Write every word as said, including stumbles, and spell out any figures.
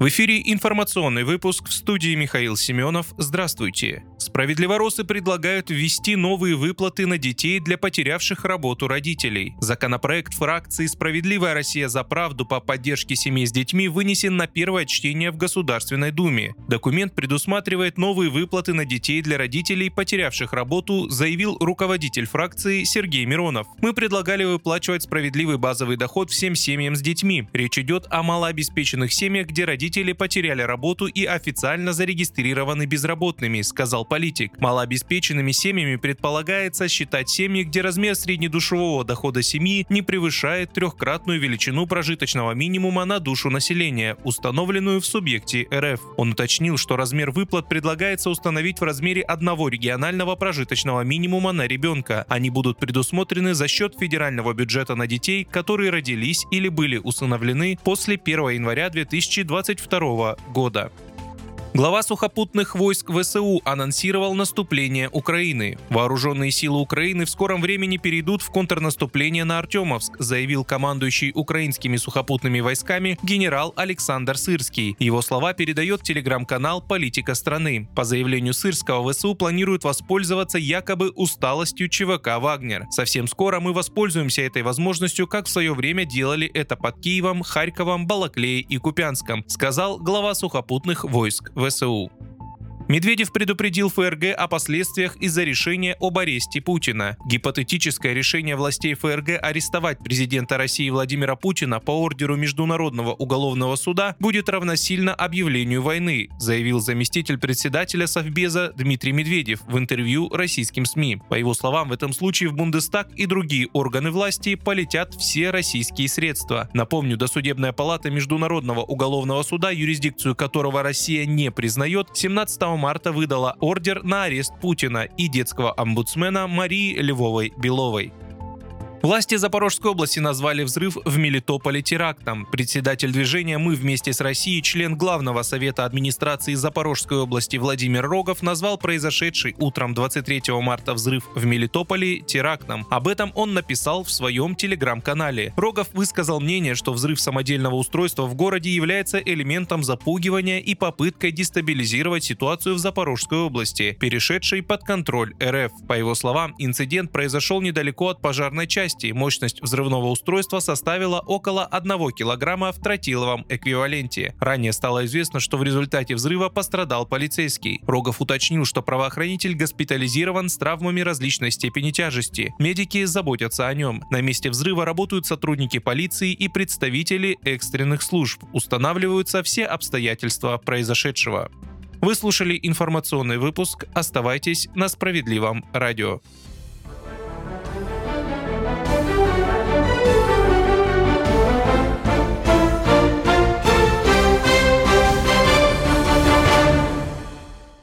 В эфире информационный выпуск, в студии Михаил Семенов. Здравствуйте. Справедливоросы предлагают ввести новые выплаты на детей для потерявших работу родителей. Законопроект фракции «Справедливая Россия за правду» по поддержке семей с детьми вынесен на первое чтение в Государственной Думе. Документ предусматривает новые выплаты на детей для родителей, потерявших работу, заявил руководитель фракции Сергей Миронов. Мы предлагали выплачивать справедливый базовый доход всем семьям с детьми. Речь идет о малообеспеченных семьях, где родители потеряли работу и официально зарегистрированы безработными, сказал политик. Малообеспеченными семьями предполагается считать семьи, где размер среднедушевого дохода семьи не превышает трехкратную величину прожиточного минимума на душу населения, установленную в субъекте РФ. Он уточнил, что размер выплат предлагается установить в размере одного регионального прожиточного минимума на ребенка. Они будут предусмотрены за счет федерального бюджета на детей, которые родились или были усыновлены после первого января две тысячи двадцать второго года. Глава сухопутных войск ВСУ анонсировал наступление Украины. Вооруженные силы Украины в скором времени перейдут в контрнаступление на Артемовск, заявил командующий украинскими сухопутными войсками генерал Александр Сырский. Его слова передает телеграм-канал «Политика страны». По заявлению Сырского, ВСУ планируют воспользоваться якобы усталостью ЧВК «Вагнер». Совсем скоро мы воспользуемся этой возможностью, как в свое время делали это под Киевом, Харьковом, Балаклеей и Купянском, сказал глава сухопутных войск ВСУ. Медведев предупредил ФРГ о последствиях из-за решения об аресте Путина. Гипотетическое решение властей ФРГ арестовать президента России Владимира Путина по ордеру Международного уголовного суда будет равносильно объявлению войны, заявил заместитель председателя Совбеза Дмитрий Медведев в интервью российским СМИ. По его словам, в этом случае в Бундестаг и другие органы власти полетят все российские средства. Напомню, досудебная палата Международного уголовного суда, юрисдикцию которого Россия не признает, семнадцатого марта выдала ордер на арест Путина и детского омбудсмена Марии Львовой-Беловой. Власти Запорожской области назвали взрыв в Мелитополе терактом. Председатель движения «Мы вместе с Россией», член Главного совета администрации Запорожской области Владимир Рогов назвал произошедший утром двадцать третьего марта взрыв в Мелитополе терактом. Об этом он написал в своем телеграм-канале. Рогов высказал мнение, что взрыв самодельного устройства в городе является элементом запугивания и попыткой дестабилизировать ситуацию в Запорожской области, перешедшей под контроль РФ. По его словам, инцидент произошел недалеко от пожарной части. Мощность взрывного устройства составила около одного килограмма в тротиловом эквиваленте. Ранее стало известно, что в результате взрыва пострадал полицейский. Рогов уточнил, что правоохранитель госпитализирован с травмами различной степени тяжести. Медики заботятся о нем. На месте взрыва работают сотрудники полиции и представители экстренных служб. Устанавливаются все обстоятельства произошедшего. Вы слушали информационный выпуск. Оставайтесь на Справедливом радио.